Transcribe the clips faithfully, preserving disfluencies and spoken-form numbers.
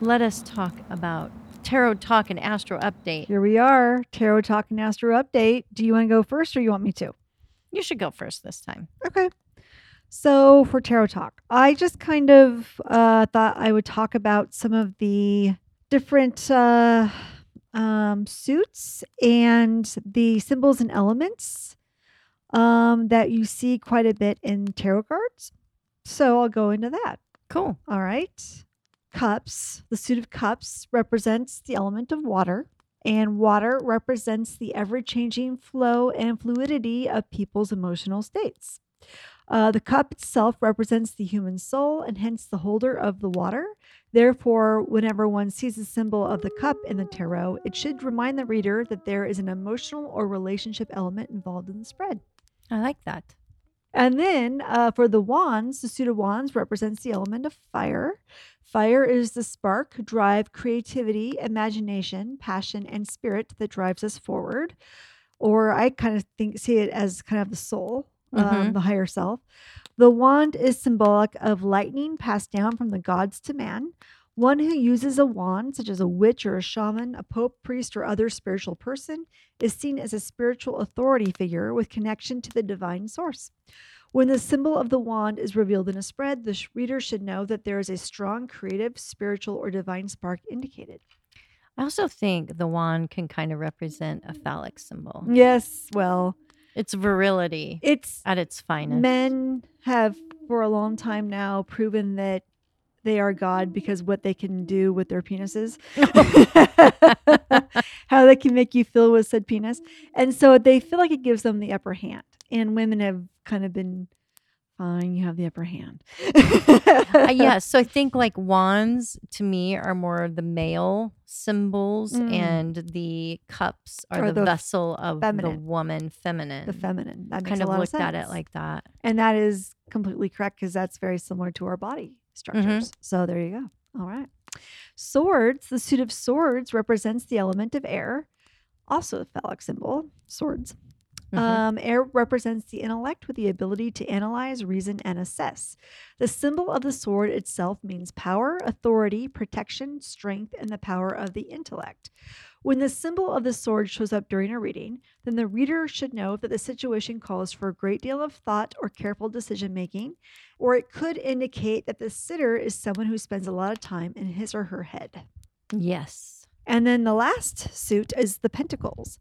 Let us talk about Tarot Talk and Astro Update. Here we are, Tarot Talk and Astro Update. Do you want to go first or you want me to? You should go first this time. Okay. So for Tarot Talk, I just kind of uh, thought I would talk about some of the different uh, um, suits and the symbols and elements um, that you see quite a bit in tarot cards. So I'll go into that. Cool. All right. Cups, the suit of cups represents the element of water, and water represents the ever-changing flow and fluidity of people's emotional states. Uh, the cup itself represents the human soul and hence the holder of the water. Therefore, whenever one sees the symbol of the cup in the tarot, it should remind the reader that there is an emotional or relationship element involved in the spread. I like that. And then uh, for the wands, the suit of wands represents the element of fire. Fire is the spark, drive, creativity, imagination, passion, and spirit that drives us forward. Or I kind of think see it as kind of the soul, um, mm-hmm. the higher self. The wand is symbolic of lightning passed down from the gods to man. One who uses a wand, such as a witch or a shaman, a pope, priest, or other spiritual person, is seen as a spiritual authority figure with connection to the divine source. When the symbol of the wand is revealed in a spread, the sh- reader should know that there is a strong creative, spiritual, or divine spark indicated. I also think the wand can kind of represent a phallic symbol. Yes, well... It's virility. It's... At its finest. Men have, for a long time now, proven that they are God because what they can do with their penises, how they can make you feel with said penis. And so they feel like it gives them the upper hand. And women have kind of been, fine, you have the upper hand. uh, yeah. So I think like wands to me are more the male symbols mm. and the cups are the, the vessel of feminine. the woman, feminine. The feminine. That makes kind of a lot looked of sense. At it like that. And that is completely correct because that's very similar to our body structures. Mm-hmm. So there you go. All right. Swords, the suit of swords represents the element of air, also a phallic symbol, swords. Mm-hmm. Um, air represents the intellect with the ability to analyze, reason, and assess. The symbol of the sword itself means power, authority, protection, strength, and the power of the intellect. When the symbol of the sword shows up during a reading, then the reader should know that the situation calls for a great deal of thought or careful decision-making, or it could indicate that the sitter is someone who spends a lot of time in his or her head. Yes. And then the last suit is the pentacles.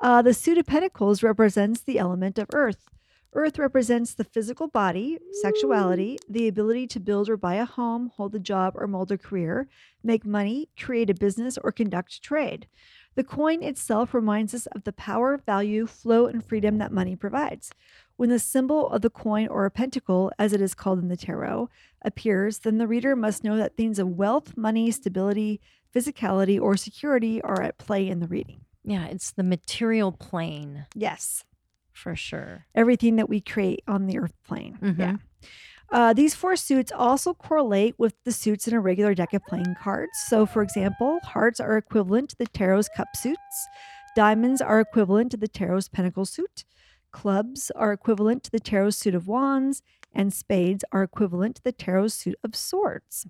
Uh, the suit of pentacles represents the element of earth. Earth represents the physical body, sexuality, the ability to build or buy a home, hold a job or mold a career, make money, create a business, or conduct trade. The coin itself reminds us of the power, value, flow, and freedom that money provides. When the symbol of the coin or a pentacle, as it is called in the tarot, appears, then the reader must know that themes of wealth, money, stability, physicality, or security are at play in the reading. Yeah, it's the material plane. Yes. For sure. Everything that we create on the earth plane. Mm-hmm. Yeah. Uh, these four suits also correlate with the suits in a regular deck of playing cards. So, for example, hearts are equivalent to the tarot's cup suits. Diamonds are equivalent to the tarot's pentacle suit. Clubs are equivalent to the tarot's suit of wands. And spades are equivalent to the tarot's suit of swords.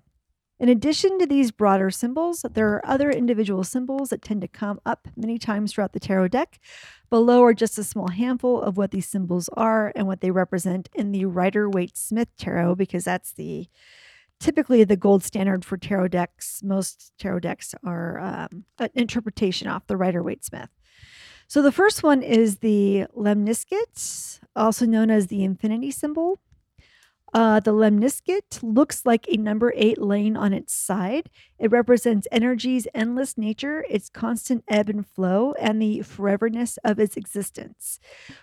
In addition to these broader symbols, there are other individual symbols that tend to come up many times throughout the tarot deck. Below are just a small handful of what these symbols are and what they represent in the Rider-Waite-Smith tarot, because that's the typically the gold standard for tarot decks. Most tarot decks are um, an interpretation off the Rider-Waite-Smith. So the first one is the Lemniscate, also known as the infinity symbol. Uh, the Lemniscate looks like a number eight laying on its side. It represents energy's endless nature, its constant ebb and flow, and the foreverness of its existence.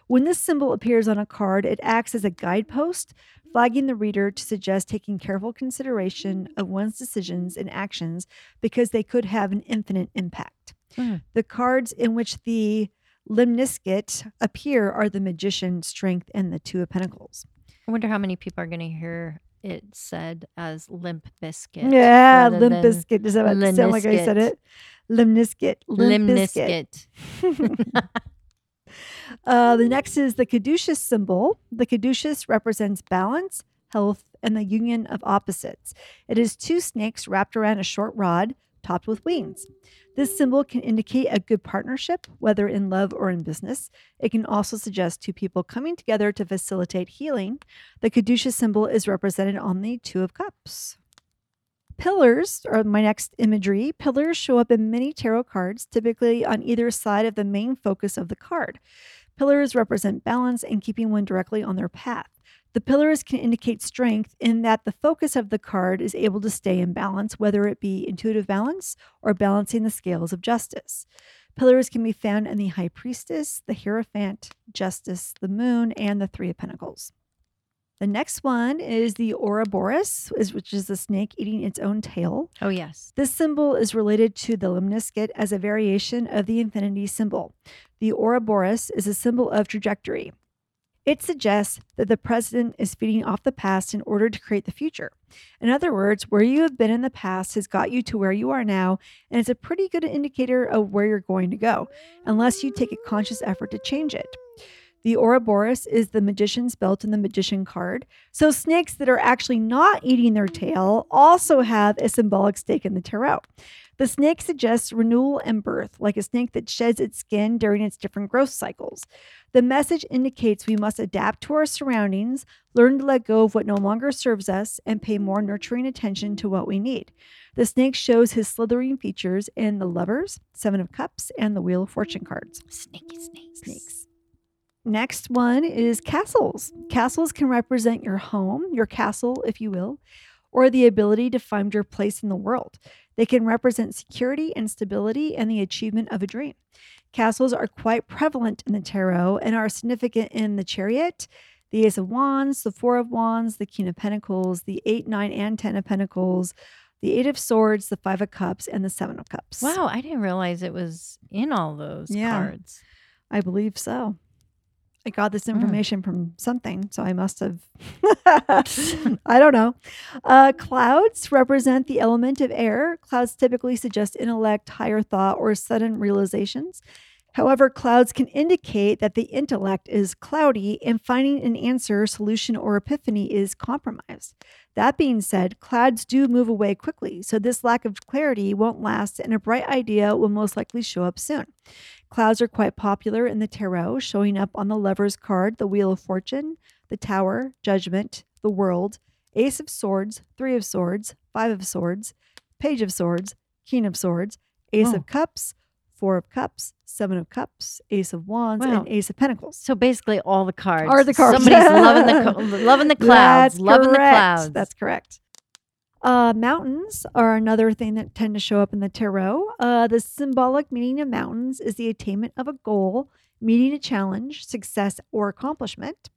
When this symbol appears on a card, it acts as a guidepost, flagging the reader to suggest taking careful consideration of one's decisions and actions because they could have an infinite impact. Mm. The cards in which the Lemniscate appear are the Magician, Strength, and the Two of Pentacles. I wonder how many people are going to hear it said as limp biscuit. Yeah, limp biscuit. Does that Lemniscate. Sound like I said it? Lemniscate. Limp Lemniscate. Biscuit. uh, the next is the caduceus symbol. The caduceus represents balance, health, and the union of opposites. It is two snakes wrapped around a short rod topped with wings. This symbol can indicate a good partnership, whether in love or in business. It can also suggest two people coming together to facilitate healing. The caduceus symbol is represented on the Two of Cups. Pillars are my next imagery. Pillars show up in many tarot cards, typically on either side of the main focus of the card. Pillars represent balance and keeping one directly on their path. The pillars can indicate strength in that the focus of the card is able to stay in balance, whether it be intuitive balance or balancing the scales of justice. Pillars can be found in the High Priestess, the Hierophant, Justice, the Moon, and the Three of Pentacles. The next one is the Ouroboros, which is the snake eating its own tail. Oh, yes. This symbol is related to the Lemniscate as a variation of the infinity symbol. The Ouroboros is a symbol of trajectory. It suggests that the present is feeding off the past in order to create the future. In other words, where you have been in the past has got you to where you are now, and it's a pretty good indicator of where you're going to go, unless you take a conscious effort to change it. The Ouroboros is the Magician's Belt in the Magician card. So snakes that are actually not eating their tail also have a symbolic stake in the tarot. The snake suggests renewal and birth, like a snake that sheds its skin during its different growth cycles. The message indicates we must adapt to our surroundings, learn to let go of what no longer serves us, and pay more nurturing attention to what we need. The snake shows his slithering features in the Lovers, Seven of Cups, and the Wheel of Fortune cards. Snaky snakes. Snakes. Next one is castles. Castles can represent your home, your castle, if you will, or the ability to find your place in the world. They can represent security and stability and the achievement of a dream. Castles are quite prevalent in the tarot and are significant in the Chariot, the Ace of Wands, the Four of Wands, the King of Pentacles, the Eight, Nine, and Ten of Pentacles, the Eight of Swords, the Five of Cups, and the Seven of Cups. Wow, I didn't realize it was in all those yeah, cards. I believe so. I got this information mm. from something, so I must have, I don't know. Uh, clouds represent the element of air. Clouds typically suggest intellect, higher thought, or sudden realizations. However, clouds can indicate that the intellect is cloudy and finding an answer, solution, or epiphany is compromised. That being said, clouds do move away quickly, so this lack of clarity won't last, and a bright idea will most likely show up soon. Clouds are quite popular in the tarot, showing up on the Lover's card, the Wheel of Fortune, the Tower, Judgment, the World, Ace of Swords, Three of Swords, Five of Swords, Page of Swords, King of Swords, Ace oh. of Cups, Four of Cups, Seven of Cups, Ace of Wands, wow. and Ace of Pentacles. So basically all the cards. Are the cards. Somebody's loving, the, loving the clouds. That's loving correct. the clouds. That's correct. Uh, mountains are another thing that tend to show up in the tarot. Uh, the symbolic meaning of mountains is the attainment of a goal, meeting a challenge, success, or accomplishment.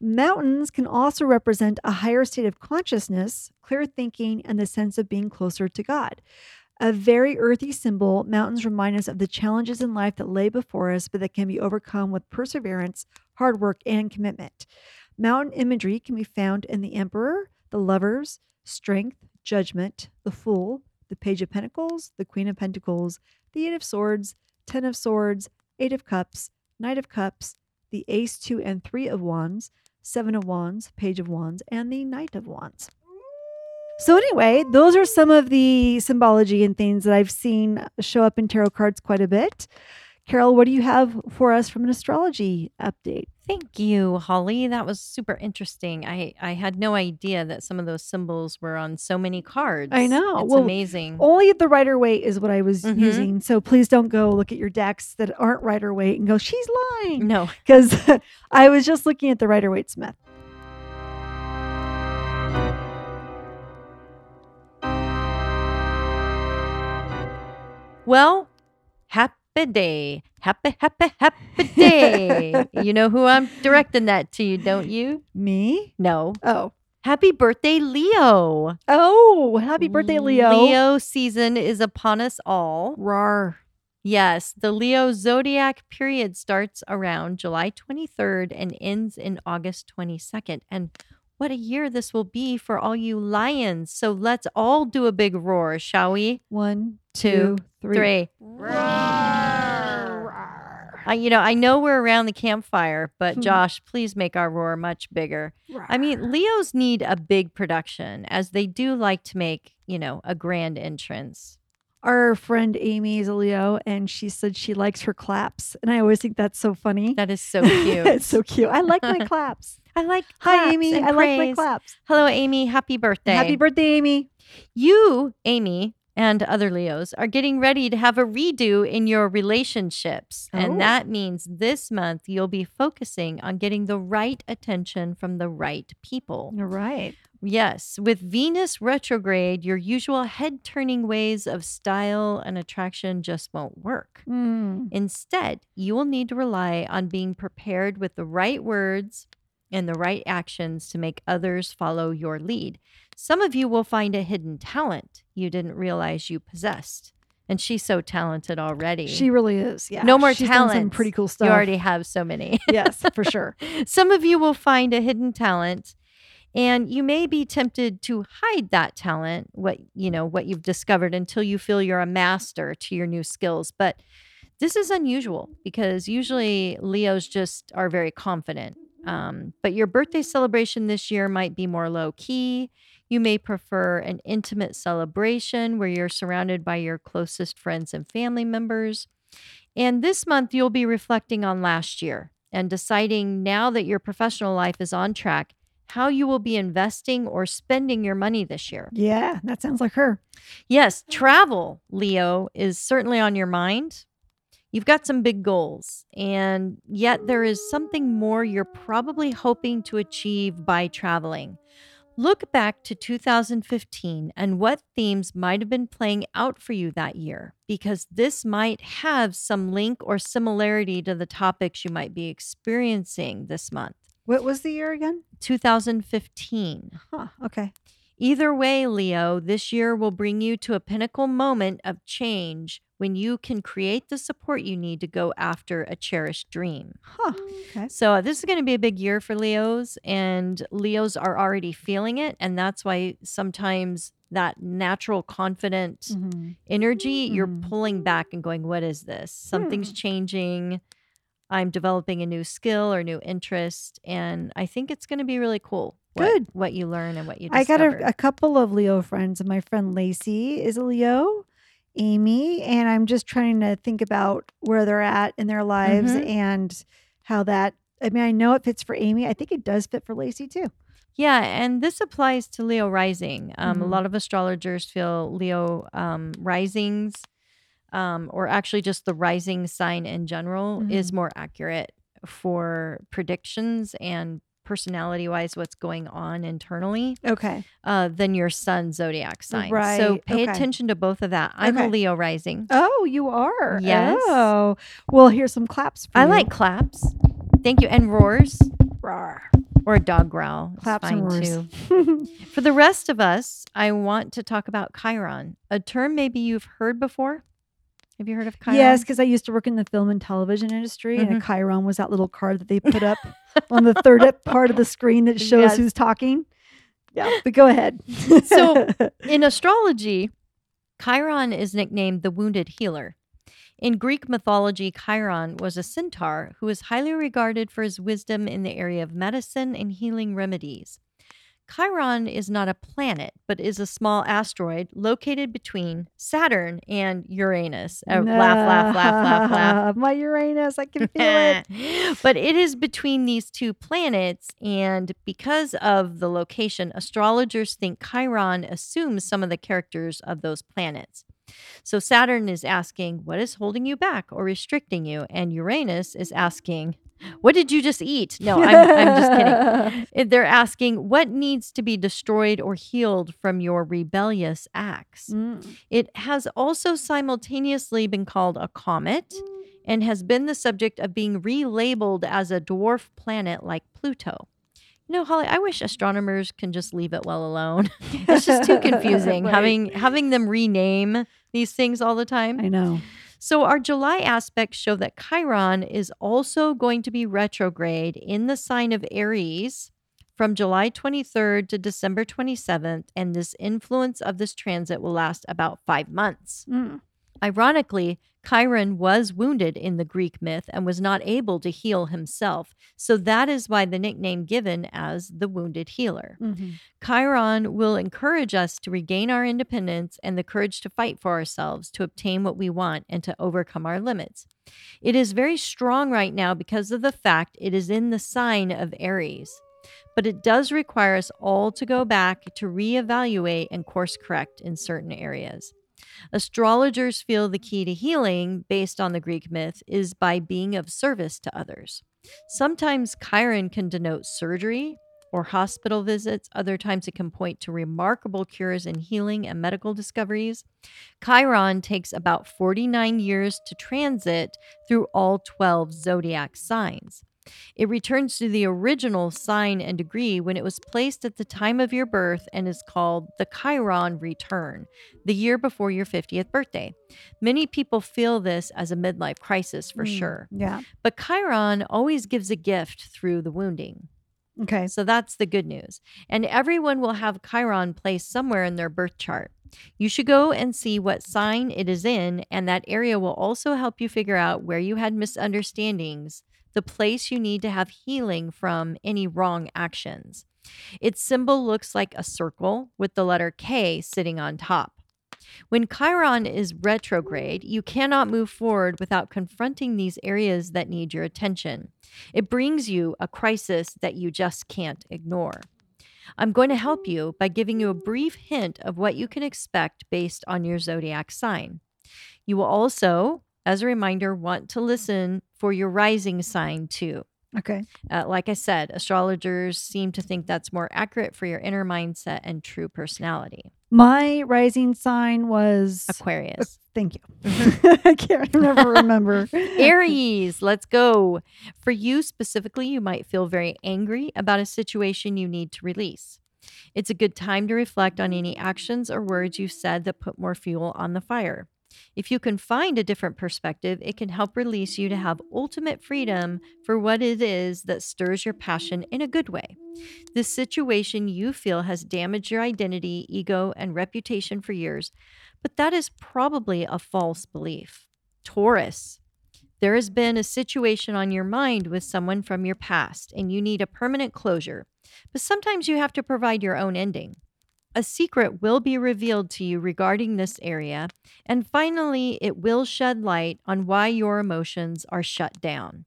Mountains can also represent a higher state of consciousness, clear thinking, and the sense of being closer to God. A very earthy symbol, mountains remind us of the challenges in life that lay before us, but that can be overcome with perseverance, hard work, and commitment. Mountain imagery can be found in the Emperor, the Lovers, Strength, Judgment, the Fool, the Page of Pentacles, the Queen of Pentacles, the Eight of Swords, Ten of Swords, Eight of Cups, Knight of Cups, the Ace, Two, and Three of Wands, Seven of Wands, Page of Wands, and the Knight of Wands. So anyway, those are some of the symbology and things that I've seen show up in tarot cards quite a bit. Carol, what do you have for us from an astrology update? Thank you, Holly. That was super interesting. I, I had no idea that some of those symbols were on so many cards. I know. It's well, amazing. Only the Rider-Waite is what I was mm-hmm. using. So please don't go look at your decks that aren't Rider-Waite and go, she's lying. No. Because I was just looking at the Rider-Waite-Smith. Well, happy day. Happy, happy, happy day. You know who I'm directing that to, don't you? Me? No. Oh. Happy birthday, Leo. Oh, happy birthday, Leo. Leo season is upon us all. Rawr. Yes, the Leo zodiac period starts around July twenty-third and ends in August twenty-second. And what a year this will be for all you lions. So let's all do a big roar, shall we? One, two, two three. three. Roar. roar. I, you know, I know we're around the campfire, but Josh, please make our roar much bigger. Roar. I mean, Leos need a big production as they do like to make, you know, a grand entrance. Our friend Amy is a Leo, and she said she likes her claps. And I always think that's so funny. That is so cute. It's so cute. I like my claps. I like claps. Hi, Amy. I praise. like my claps. Hello, Amy. Happy birthday. Happy birthday, Amy. You, Amy, and other Leos are getting ready to have a redo in your relationships. Oh. And that means this month you'll be focusing on getting the right attention from the right people. All right. Yes, with Venus retrograde, your usual head-turning ways of style and attraction just won't work. Mm. Instead, you will need to rely on being prepared with the right words and the right actions to make others follow your lead. Some of you will find a hidden talent you didn't realize you possessed. And she's so talented already. She really is. Yeah. No more she's talents. Done some pretty cool stuff. You already have so many. Yes, for sure. Some of you will find a hidden talent. And you may be tempted to hide that talent, what you know, what you've discovered, until you feel you're a master to your new skills. But this is unusual because usually Leos just are very confident. Um, but your birthday celebration this year might be more low key. You may prefer an intimate celebration where you're surrounded by your closest friends and family members. And this month you'll be reflecting on last year and deciding, now that your professional life is on track, how you will be investing or spending your money this year. Yeah, that sounds like her. Yes, travel, Leo, is certainly on your mind. You've got some big goals, and yet there is something more you're probably hoping to achieve by traveling. Look back to two thousand fifteen and what themes might have been playing out for you that year, because this might have some link or similarity to the topics you might be experiencing this month. What was the year again? two thousand fifteen. Huh, okay. Either way, Leo, this year will bring you to a pinnacle moment of change when you can create the support you need to go after a cherished dream. Huh, okay. So uh, this is going to be a big year for Leos, and Leos are already feeling it, and that's why sometimes that natural, confident mm-hmm. energy, mm-hmm. you're pulling back and going, what is this? Something's hmm. changing. I'm developing a new skill or new interest, and I think it's going to be really cool. What, Good. What you learn and what you discover. I got a, a couple of Leo friends. My friend Lacey is a Leo, Amy, and I'm just trying to think about where they're at in their lives mm-hmm. and how that, I mean, I know it fits for Amy. I think it does fit for Lacey too. Yeah, and this applies to Leo rising. Um, mm-hmm. A lot of astrologers feel Leo um, risings Um, or actually just the rising sign in general mm-hmm. is more accurate for predictions and personality-wise what's going on internally okay, uh, than your sun zodiac sign. Right. So pay okay. attention to both of that. I'm okay. a Leo rising. Oh, you are? Yes. Oh. Well, here's some claps for I you. I like claps. Thank you. And roars. Roar. Or a dog growl. Claps fine and too. For the rest of us, I want to talk about Chiron, a term maybe you've heard before. Have you heard of Chiron? Yes, because I used to work in the film and television industry, mm-hmm. and a Chiron was that little card that they put up on the third part of the screen that shows yes. who's talking. Yeah, but go ahead. So in astrology, Chiron is nicknamed the wounded healer. In Greek mythology, Chiron was a centaur who was highly regarded for his wisdom in the area of medicine and healing remedies. Chiron is not a planet, but is a small asteroid located between Saturn and Uranus. Uh, no. Laugh, laugh, laugh, laugh, laugh. My Uranus, I can feel it. But it is between these two planets, and because of the location, astrologers think Chiron assumes some of the characters of those planets. So Saturn is asking, what is holding you back or restricting you? And Uranus is asking, What did you just eat? No, I'm, I'm just kidding. They're asking, what needs to be destroyed or healed from your rebellious acts? Mm. It has also simultaneously been called a comet and has been the subject of being relabeled as a dwarf planet like Pluto. You know, Holly, I wish astronomers can just leave it well alone. It's just too confusing right. having having them rename these things all the time. I know. So our July aspects show that Chiron is also going to be retrograde in the sign of Aries from July twenty-third to December twenty-seventh. And this influence of this transit will last about five months. Mm. Ironically, Chiron was wounded in the Greek myth and was not able to heal himself. So that is why the nickname given as the wounded healer. Mm-hmm. Chiron will encourage us to regain our independence and the courage to fight for ourselves, to obtain what we want, and to overcome our limits. It is very strong right now because of the fact it is in the sign of Aries. But it does require us all to go back to reevaluate and course correct in certain areas. Astrologers feel the key to healing, based on the Greek myth, is by being of service to others. Sometimes Chiron can denote surgery or hospital visits. Other times it can point to remarkable cures in healing and medical discoveries. Chiron takes about forty-nine years to transit through all twelve zodiac signs. It returns to the original sign and degree when it was placed at the time of your birth and is called the Chiron return, the year before your fiftieth birthday. Many people feel this as a midlife crisis for mm, sure. Yeah. But Chiron always gives a gift through the wounding. Okay. So that's the good news. And everyone will have Chiron placed somewhere in their birth chart. You should go and see what sign it is in, and that area will also help you figure out where you had misunderstandings, the place you need to have healing from any wrong actions. Its symbol looks like a circle with the letter K sitting on top. When Chiron is retrograde, you cannot move forward without confronting these areas that need your attention. It brings you a crisis that you just can't ignore. I'm going to help you by giving you a brief hint of what you can expect based on your zodiac sign. You will also, as a reminder, want to listen for your rising sign too. Okay. Uh, like I said, astrologers seem to think that's more accurate for your inner mindset and true personality. My rising sign was Aquarius. Uh, thank you. Mm-hmm. I can't never remember. Aries, let's go. For you specifically, you might feel very angry about a situation you need to release. It's a good time to reflect on any actions or words you've said that put more fuel on the fire. If you can find a different perspective, it can help release you to have ultimate freedom for what it is that stirs your passion in a good way. This situation you feel has damaged your identity, ego, and reputation for years, but that is probably a false belief. Taurus, there has been a situation on your mind with someone from your past, and you need a permanent closure, but sometimes you have to provide your own ending. A secret will be revealed to you regarding this area, and finally, it will shed light on why your emotions are shut down.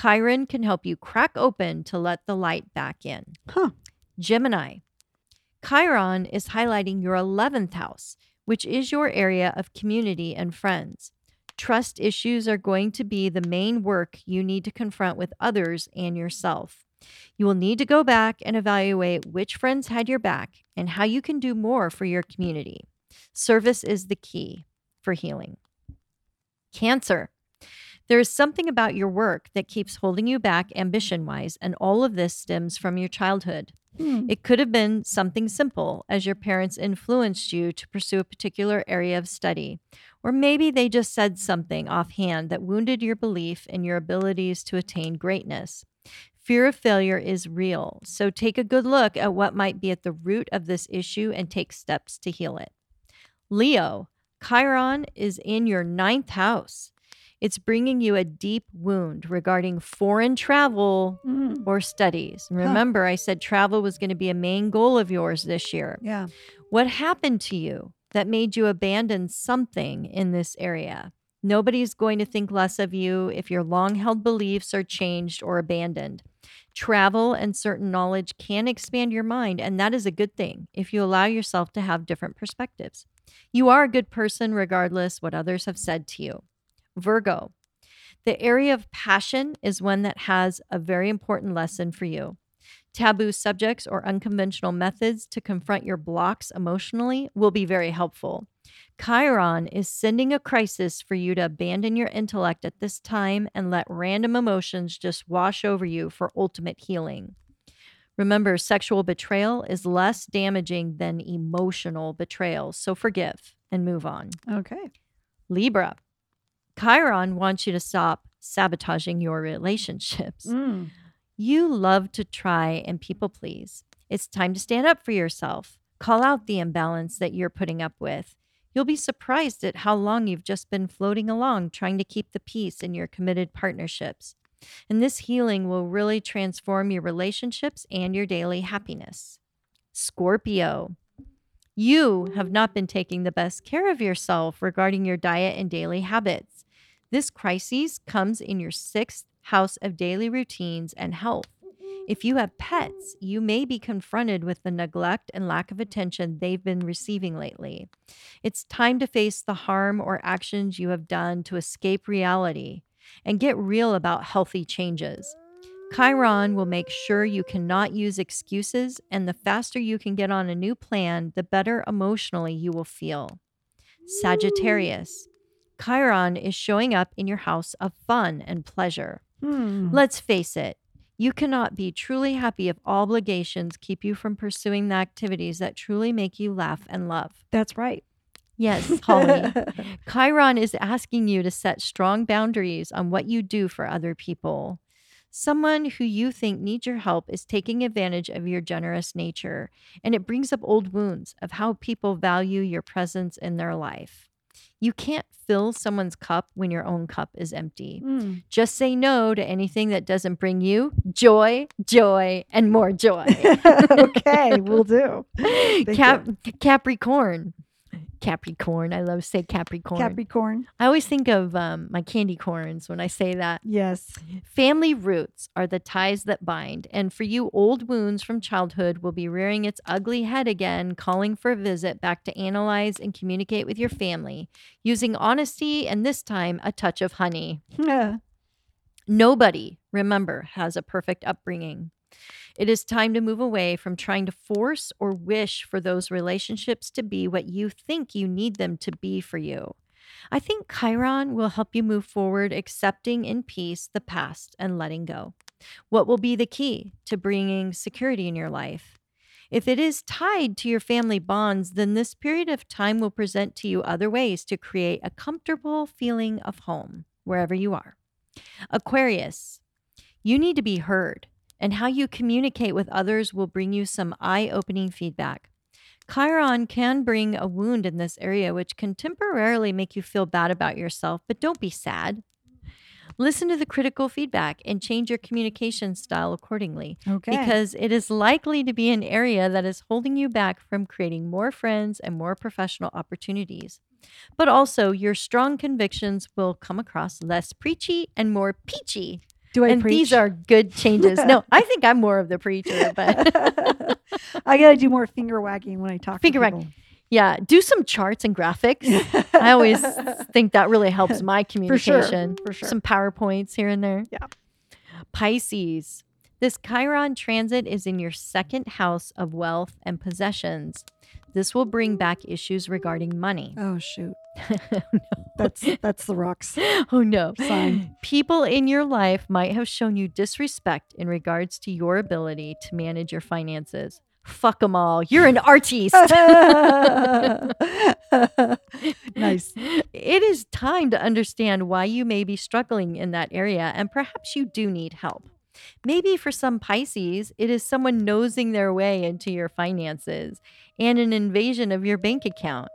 Chiron can help you crack open to let the light back in. Huh. Gemini. Chiron is highlighting your eleventh house, which is your area of community and friends. Trust issues are going to be the main work you need to confront with others and yourself. You will need to go back and evaluate which friends had your back and how you can do more for your community. Service is the key for healing. Cancer. There is something about your work that keeps holding you back ambition-wise, and all of this stems from your childhood. Mm. It could have been something simple, as your parents influenced you to pursue a particular area of study, or maybe they just said something offhand that wounded your belief in your abilities to attain greatness. Fear of failure is real, so take a good look at what might be at the root of this issue and take steps to heal it. Leo, Chiron is in your ninth house. It's bringing you a deep wound regarding foreign travel mm. or studies. Remember, huh. I said travel was going to be a main goal of yours this year. Yeah. What happened to you that made you abandon something in this area? Nobody's going to think less of you if your long-held beliefs are changed or abandoned. Travel and certain knowledge can expand your mind, and that is a good thing if you allow yourself to have different perspectives. You are a good person regardless what others have said to you. Virgo, The area of passion is one that has a very important lesson for you. Taboo subjects or unconventional methods to confront your blocks emotionally will be very helpful. Chiron is sending a crisis for you to abandon your intellect at this time and let random emotions just wash over you for ultimate healing. Remember, sexual betrayal is less damaging than emotional betrayal, so forgive and move on. Okay. Libra, Chiron wants you to stop sabotaging your relationships. Mm. You love to try and people please. It's time to stand up for yourself. Call out the imbalance that you're putting up with. You'll be surprised at how long you've just been floating along trying to keep the peace in your committed partnerships. And this healing will really transform your relationships and your daily happiness. Scorpio, you have not been taking the best care of yourself regarding your diet and daily habits. This crisis comes in your sixth house of daily routines and health. If you have pets, you may be confronted with the neglect and lack of attention they've been receiving lately. It's time to face the harm or actions you have done to escape reality and get real about healthy changes. Chiron will make sure you cannot use excuses, and the faster you can get on a new plan, the better emotionally you will feel. Sagittarius, Chiron is showing up in your house of fun and pleasure. Hmm. Let's face it, you cannot be truly happy if obligations keep you from pursuing the activities that truly make you laugh and love. That's right. Yes, Holly. Chiron is asking you to set strong boundaries on what you do for other people. Someone who you think needs your help is taking advantage of your generous nature, and it brings up old wounds of how people value your presence in their life. You can't fill someone's cup when your own cup is empty. Mm. Just say no to anything that doesn't bring you joy, joy, and more joy. Okay, we'll do. Cap- Capricorn. Capricorn. I love to say Capricorn. Capricorn. I always think of um, my candy corns when I say that. Yes. Family roots are the ties that bind. And for you, old wounds from childhood will be rearing its ugly head again, calling for a visit back to analyze and communicate with your family, using honesty and this time a touch of honey. Yeah. Nobody, remember, has a perfect upbringing. It is time to move away from trying to force or wish for those relationships to be what you think you need them to be for you. I think Chiron will help you move forward, accepting in peace the past and letting go. What will be the key to bringing security in your life? If it is tied to your family bonds, then this period of time will present to you other ways to create a comfortable feeling of home wherever you are. Aquarius, you need to be heard, and how you communicate with others will bring you some eye-opening feedback. Chiron can bring a wound in this area, which can temporarily make you feel bad about yourself, but don't be sad. Listen to the critical feedback and change your communication style accordingly. Okay. Because it is likely to be an area that is holding you back from creating more friends and more professional opportunities. But also, your strong convictions will come across less preachy and more peachy. Do I and preach? These are good changes. No, I think I'm more of the preacher, but I got to do more finger wagging when I talk. Finger wagging. Yeah. Do some charts and graphics. I always think that really helps my communication. For sure. For sure. Some PowerPoints here and there. Yeah. Pisces. This Chiron transit is in your second house of wealth and possessions. This will bring back issues regarding money. Oh, shoot. No. That's that's the rocks. Oh, no. Sign. People in your life might have shown you disrespect in regards to your ability to manage your finances. Fuck them all. You're an artist. Nice. It is time to understand why you may be struggling in that area, and perhaps you do need help. Maybe for some Pisces, it is someone nosing their way into your finances and an invasion of your bank account.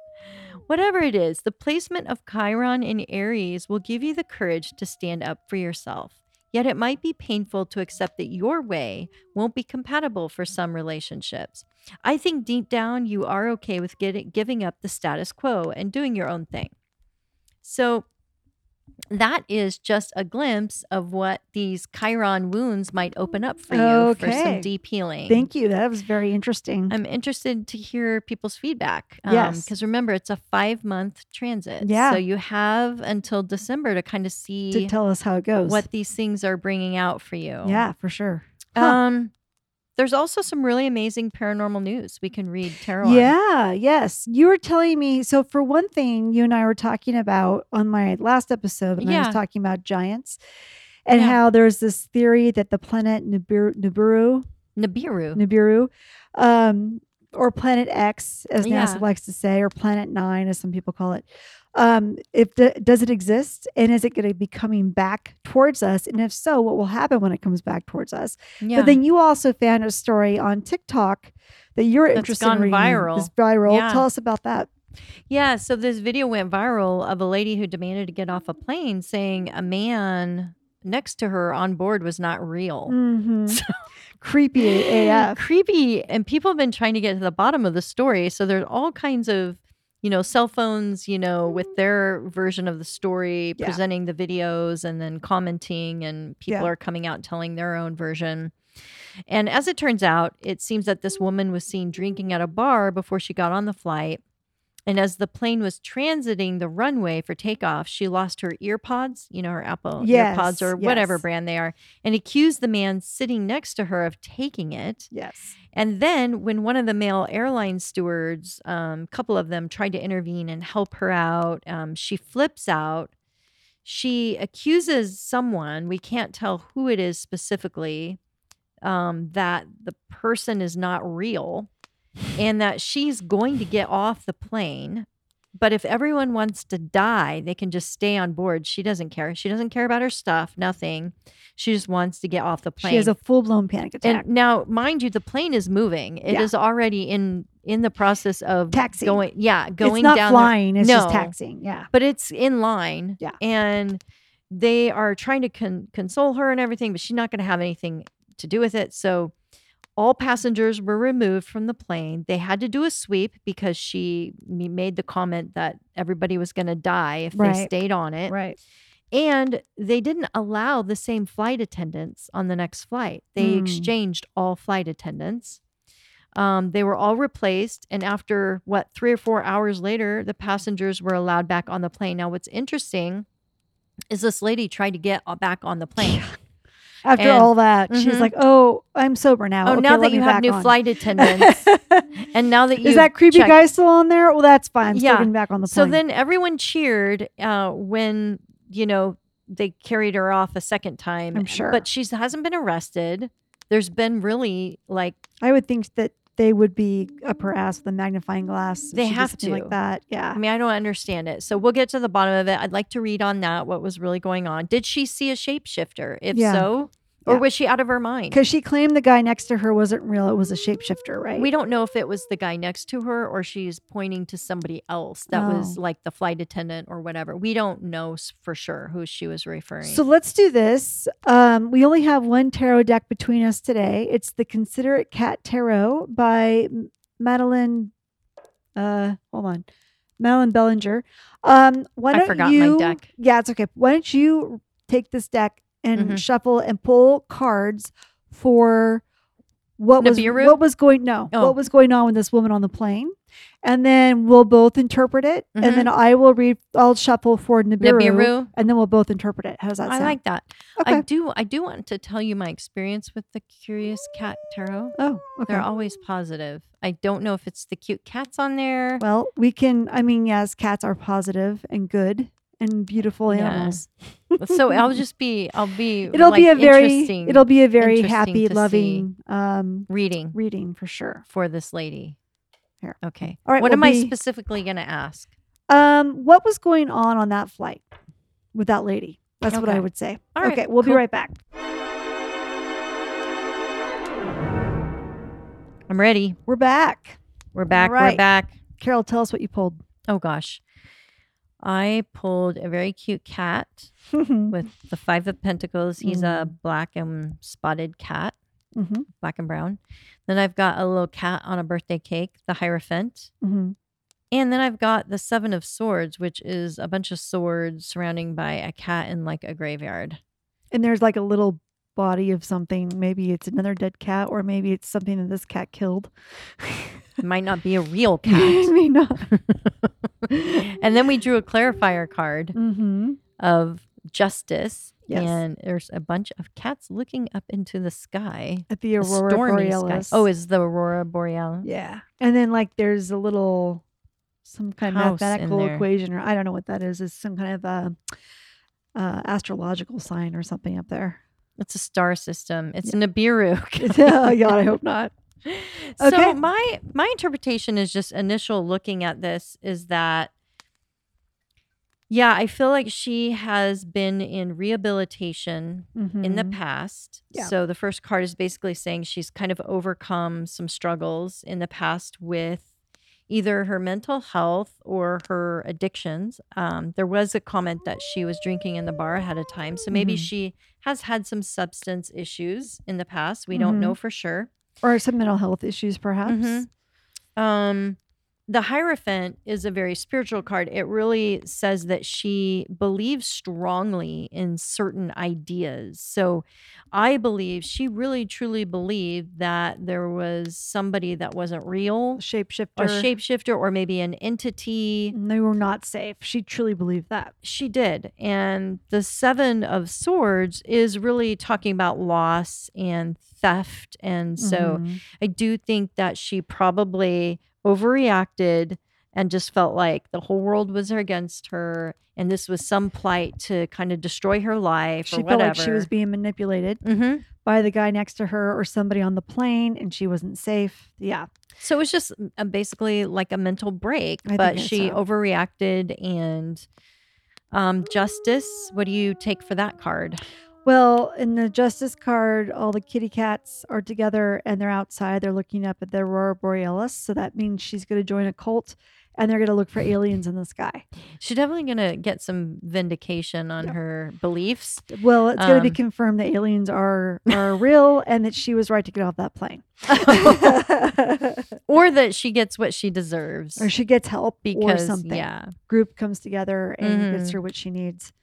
Whatever it is, the placement of Chiron in Aries will give you the courage to stand up for yourself. Yet it might be painful to accept that your way won't be compatible for some relationships. I think deep down you are okay with getting, giving up the status quo and doing your own thing. So that is just a glimpse of what these Chiron wounds might open up for you okay. for some deep healing. Thank you. That was very interesting. I'm interested to hear people's feedback. Um, yes. Because remember, it's a five-month transit. Yeah. So you have until December to kind of see... To tell us how it goes. What these things are bringing out for you. Yeah, for sure. Huh. Um. There's also some really amazing paranormal news we can read tarot. Yeah, on. Yes. You were telling me, so for one thing, you and I were talking about on my last episode, when yeah. I was talking about giants and yeah. how there's this theory that the planet Nibiru, Nibiru, Nibiru, Nibiru um, or planet X, as NASA yeah. likes to say, or planet nine, as some people call it, um, if the, does it exist, and is it going to be coming back towards us? And if so, what will happen when it comes back towards us? Yeah. But then you also found a story on TikTok that you're That's interested gone in reading. Viral. It's viral. Yeah. Tell us about that. Yeah. So this video went viral of a lady who demanded to get off a plane, saying a man next to her on board was not real. Mm-hmm. So, creepy A F. Creepy. And people have been trying to get to the bottom of the story. So there's all kinds of, you know, cell phones, you know, with their version of the story, yeah. presenting the videos and then commenting, and people yeah. are coming out telling their own version. And as it turns out, it seems that this woman was seen drinking at a bar before she got on the flight. And as the plane was transiting the runway for takeoff, she lost her ear pods, you know, her Apple yes, ear pods or yes. whatever brand they are, and accused the man sitting next to her of taking it. Yes. And then when one of the male airline stewards, a um, couple of them tried to intervene and help her out, um, she flips out. She accuses someone, we can't tell who it is specifically, um, that the person is not real. And that she's going to get off the plane. But if everyone wants to die, they can just stay on board. She doesn't care. She doesn't care about her stuff, nothing. She just wants to get off the plane. She has a full-blown panic attack. And now, mind you, the plane is moving. It yeah. is already in in the process of taxiing. Going, yeah, going down. It's not down flying. The, it's no, just taxiing. Yeah. But it's in line. Yeah. And they are trying to con- console her and everything, but she's not going to have anything to do with it. So... all passengers were removed from the plane. They had to do a sweep because she made the comment that everybody was going to die if right. they stayed on it. Right. And they didn't allow the same flight attendants on the next flight. They mm. exchanged all flight attendants. Um, they were all replaced. And after, what, three or four hours later, the passengers were allowed back on the plane. Now, what's interesting is this lady tried to get back on the plane. After and, all that, mm-hmm. she's like, "Oh, I'm sober now." Oh, okay, now that you have new on. Flight attendants, and now that you is that creepy checked. Guy still on there? Well, that's fine. I'm yeah, still getting back on the plane. So then everyone cheered uh, when you know they carried her off a second time. I'm sure, but she hasn't been arrested. There's been really like I would think that they would be up her ass with a magnifying glass. They have to like that. Yeah, I mean, I don't understand it. So we'll get to the bottom of it. I'd like to read on that what was really going on. Did she see a shapeshifter? If yeah. so, or yeah. was she out of her mind? Because she claimed the guy next to her wasn't real. It was a shapeshifter, right? We don't know if it was the guy next to her or she's pointing to somebody else that oh. was like the flight attendant or whatever. We don't know for sure who she was referring. So let's do this. Um, we only have one tarot deck between us today. It's the Considerate Cat Tarot by Madeline. Uh, hold on. Madeline Bellinger. Um, why don't I forgot you, my deck. Yeah, it's okay. Why don't you take this deck and mm-hmm. shuffle and pull cards for what Nibiru? was what was going no oh. what was going on with this woman on the plane, and then we'll both interpret it, mm-hmm. and then I will read. I'll shuffle for Nibiru, Nibiru, and then we'll both interpret it. How does that sound? I like that. Okay. I do. I do want to tell you my experience with the Curious Cat Tarot. Oh, okay. They're always positive. I don't know if it's the cute cats on there. Well, we can. I mean, yes, cats are positive and good. And beautiful animals. Yeah. So I'll just be, I'll be, it'll like be a very, it'll be a very happy, loving um, reading, reading for sure for this lady. Here, okay. All right. What we'll am be, I specifically going to ask? Um, what was going on on that flight with that lady? That's okay. what I would say. All right, okay, we'll cool. be right back. I'm ready. We're back. We're back. Right. We're back. Carol, tell us what you pulled. Oh gosh. I pulled a very cute cat with the Five of Pentacles. He's mm. a black and spotted cat, mm-hmm. black and brown. Then I've got a little cat on a birthday cake, the Hierophant. Mm-hmm. And then I've got the Seven of Swords, which is a bunch of swords surrounding by a cat in like a graveyard. And there's like a little body of something. Maybe it's another dead cat, or maybe it's something that this cat killed. It might not be a real cat. It may not. And then we drew a clarifier card mm-hmm. of justice. Yes. And there's a bunch of cats looking up into the sky. At the Aurora Borealis. Sky. Oh, is the Aurora Borealis? Yeah. And then like there's a little, some kind of mathematical equation, or I don't know what that is. It's some kind of a, uh, astrological sign or something up there. It's a star system. It's yeah. Nibiru. Oh, God, I hope not. Okay. So my, my interpretation is just initial looking at this is that, yeah, I feel like she has been in rehabilitation mm-hmm. in the past. Yeah. So the first card is basically saying she's kind of overcome some struggles in the past with either her mental health or her addictions. Um, there was a comment that she was drinking in the bar ahead of time. So maybe mm-hmm. she has had some substance issues in the past. We mm-hmm. don't know for sure. Or some mental health issues, perhaps. Mm-hmm. Um, the Hierophant is a very spiritual card. It really says that she believes strongly in certain ideas. So I believe she really truly believed that there was somebody that wasn't real. Shapeshifter. A shapeshifter, or maybe an entity. And they were not safe. She truly believed that. She did. And the Seven of Swords is really talking about loss and theft. And so mm-hmm. I do think that she probably overreacted and just felt like the whole world was against her, and this was some plight to kind of destroy her life. She or felt like she was being manipulated mm-hmm. by the guy next to her or somebody on the plane, and she wasn't safe. Yeah. So it was just uh, basically like a mental break, I but she so. overreacted. And um, Justice, what do you take for that card? Well, in the Justice card, all the kitty cats are together and they're outside. They're looking up at the Aurora Borealis. So that means she's going to join a cult and they're going to look for aliens in the sky. She's definitely going to get some vindication on yep. her beliefs. Well, it's um, going to be confirmed that aliens are, are real and that she was right to get off that plane. Or that she gets what she deserves. Or she gets help because, or something. Yeah. Group comes together and mm-hmm. gets her what she needs.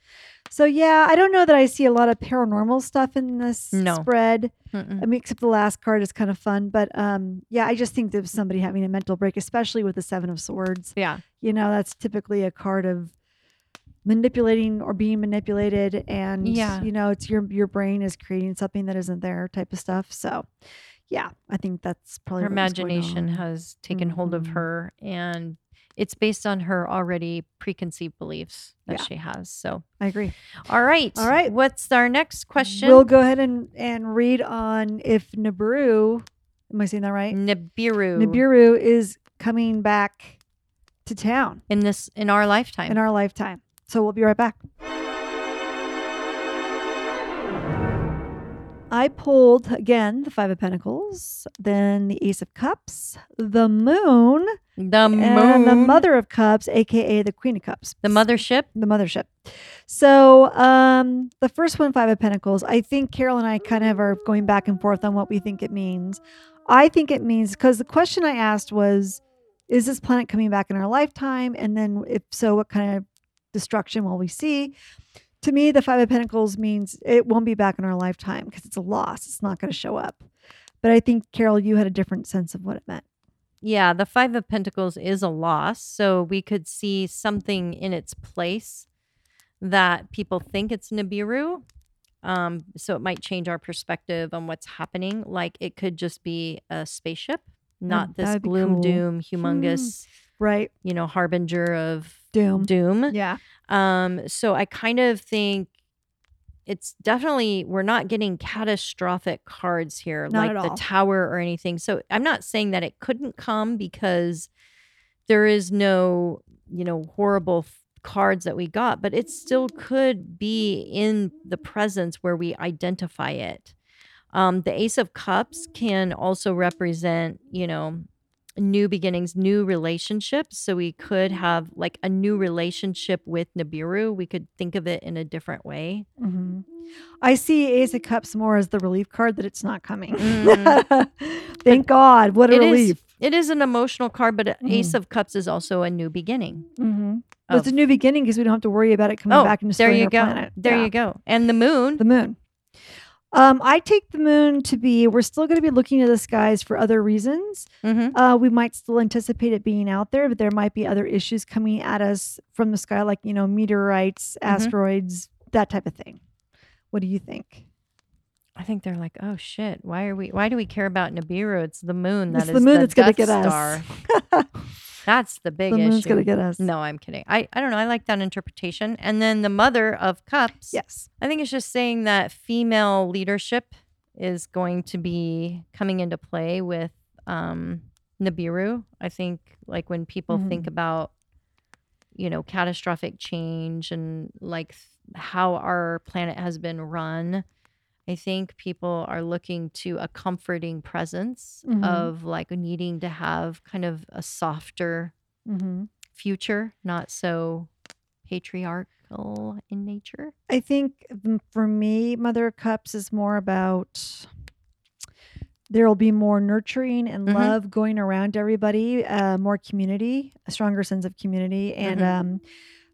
So, yeah, I don't know that I see a lot of paranormal stuff in this no. spread. Mm-mm. I mean, except the last card is kind of fun. But, um, yeah, I just think there's somebody having a mental break, especially with the Seven of Swords. Yeah. You know, that's typically a card of manipulating or being manipulated. And, yeah. you know, it's your your brain is creating something that isn't there type of stuff. So, yeah, I think that's probably her imagination has taken mm-hmm. hold of her. And it's based on her already preconceived beliefs that yeah. she has. So I agree. All right. All right. What's our next question? We'll go ahead and, and read on if Nibiru, am I saying that right? Nibiru. Nibiru is coming back to town. In this, in our lifetime. In our lifetime. So we'll be right back. I pulled, again, the Five of Pentacles, then the Ace of Cups, the Moon, the moon, and the Mother of Cups, a k a the Queen of Cups. The mothership? The mothership. So um, the first one, Five of Pentacles, I think Carol and I kind of are going back and forth on what we think it means. I think it means, because the question I asked was, is this planet coming back in our lifetime? And then if so, what kind of destruction will we see? To me, the Five of Pentacles means it won't be back in our lifetime because it's a loss. It's not going to show up. But I think, Carol, you had a different sense of what it meant. Yeah, the Five of Pentacles is a loss. So we could see something in its place that people think it's Nibiru. Um, so it might change our perspective on what's happening. Like it could just be a spaceship, not oh, this gloom, cool. doom, humongous, hmm. right? You know, harbinger of doom. Doom. Yeah. Um, so I kind of think it's definitely, we're not getting catastrophic cards here, not like the Tower or anything. So I'm not saying that it couldn't come because there is no, you know, horrible f- cards that we got, but it still could be in the presence where we identify it. Um, the Ace of Cups can also represent, you know, new beginnings, new relationships. So we could have like a new relationship with Nibiru. We could think of it in a different way. Mm-hmm. I see Ace of Cups more as the relief card that it's not coming. Mm. Thank God. What a it relief. Is It is an emotional card, but mm-hmm. Ace of Cups is also a new beginning. Mm-hmm. Of, it's a new beginning because we don't have to worry about it coming oh, back and destroying our planet. There yeah. you go. And the moon. The moon. Um, I take the moon to be, we're still going to be looking at the skies for other reasons. Mm-hmm. Uh, we might still anticipate it being out there, but there might be other issues coming at us from the sky, like, you know, meteorites, mm-hmm. asteroids, that type of thing. What do you think? I think they're like, oh shit, why are we, why do we care about Nibiru? It's the moon that it's is the moon the that's going to get star. Us. That's the big the issue. The moon's going to get us. No, I'm kidding. I, I don't know. I like that interpretation. And then the Mother of Cups. Yes. I think it's just saying that female leadership is going to be coming into play with um, Nibiru. I think like when people mm-hmm. think about, you know, catastrophic change and like how our planet has been run, I think people are looking to a comforting presence mm-hmm. of like needing to have kind of a softer mm-hmm. future, not so patriarchal in nature. I think for me, Mother of Cups is more about there will be more nurturing and mm-hmm. love going around everybody, uh, more community, a stronger sense of community, and mm-hmm. um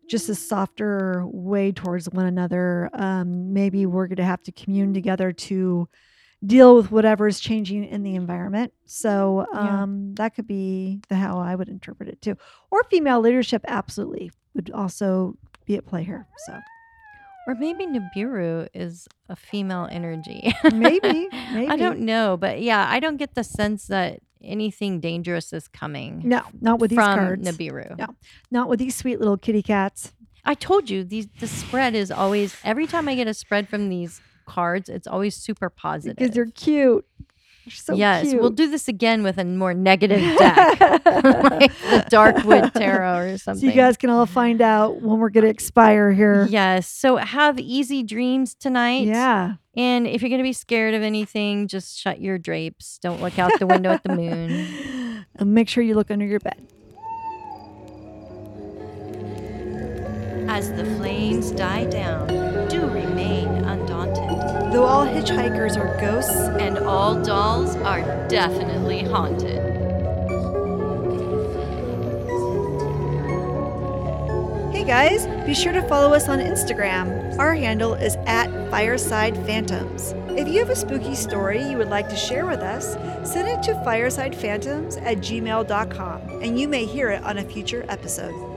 just a softer way towards one another. Um, maybe we're going to have to commune together to deal with whatever is changing in the environment. So um, yeah. that could be the how I would interpret it too. Or female leadership absolutely would also be at play here. So, or maybe Nibiru is a female energy. maybe, maybe. I don't know. But yeah, I don't get the sense that anything dangerous is coming. No, not with these from cards. Nibiru. No, not with these sweet little kitty cats. I told you, these the spread is always, every time I get a spread from these cards, it's always super positive. Because they're cute. They're so yes, cute. We'll do this again with a more negative deck. Like the Darkwood Tarot or something. So you guys can all find out when we're going to expire here. Yes. So have easy dreams tonight. Yeah. And if you're going to be scared of anything, just shut your drapes. Don't look out the window at the moon. And make sure you look under your bed. As the flames die down, do remain undaunted. Though all hitchhikers are ghosts, and all dolls are definitely haunted. Hey guys, be sure to follow us on Instagram. Our handle is at Fireside Phantoms. If you have a spooky story you would like to share with us, send it to firesidephantoms at gmail dot com and you may hear it on a future episode.